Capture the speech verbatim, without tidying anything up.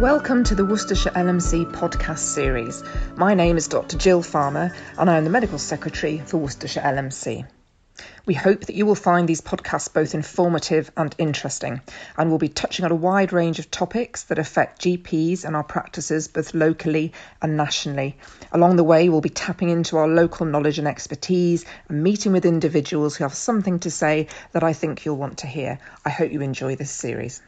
Welcome to the Worcestershire L M C podcast series. My name is Doctor Jill Farmer and I am the Medical Secretary for Worcestershire L M C. We hope that you will find these podcasts both informative and interesting, and we'll be touching on a wide range of topics that affect G Ps and our practices both locally and nationally. Along the way, we'll be tapping into our local knowledge and expertise and meeting with individuals who have something to say that I think you'll want to hear. I hope you enjoy this series.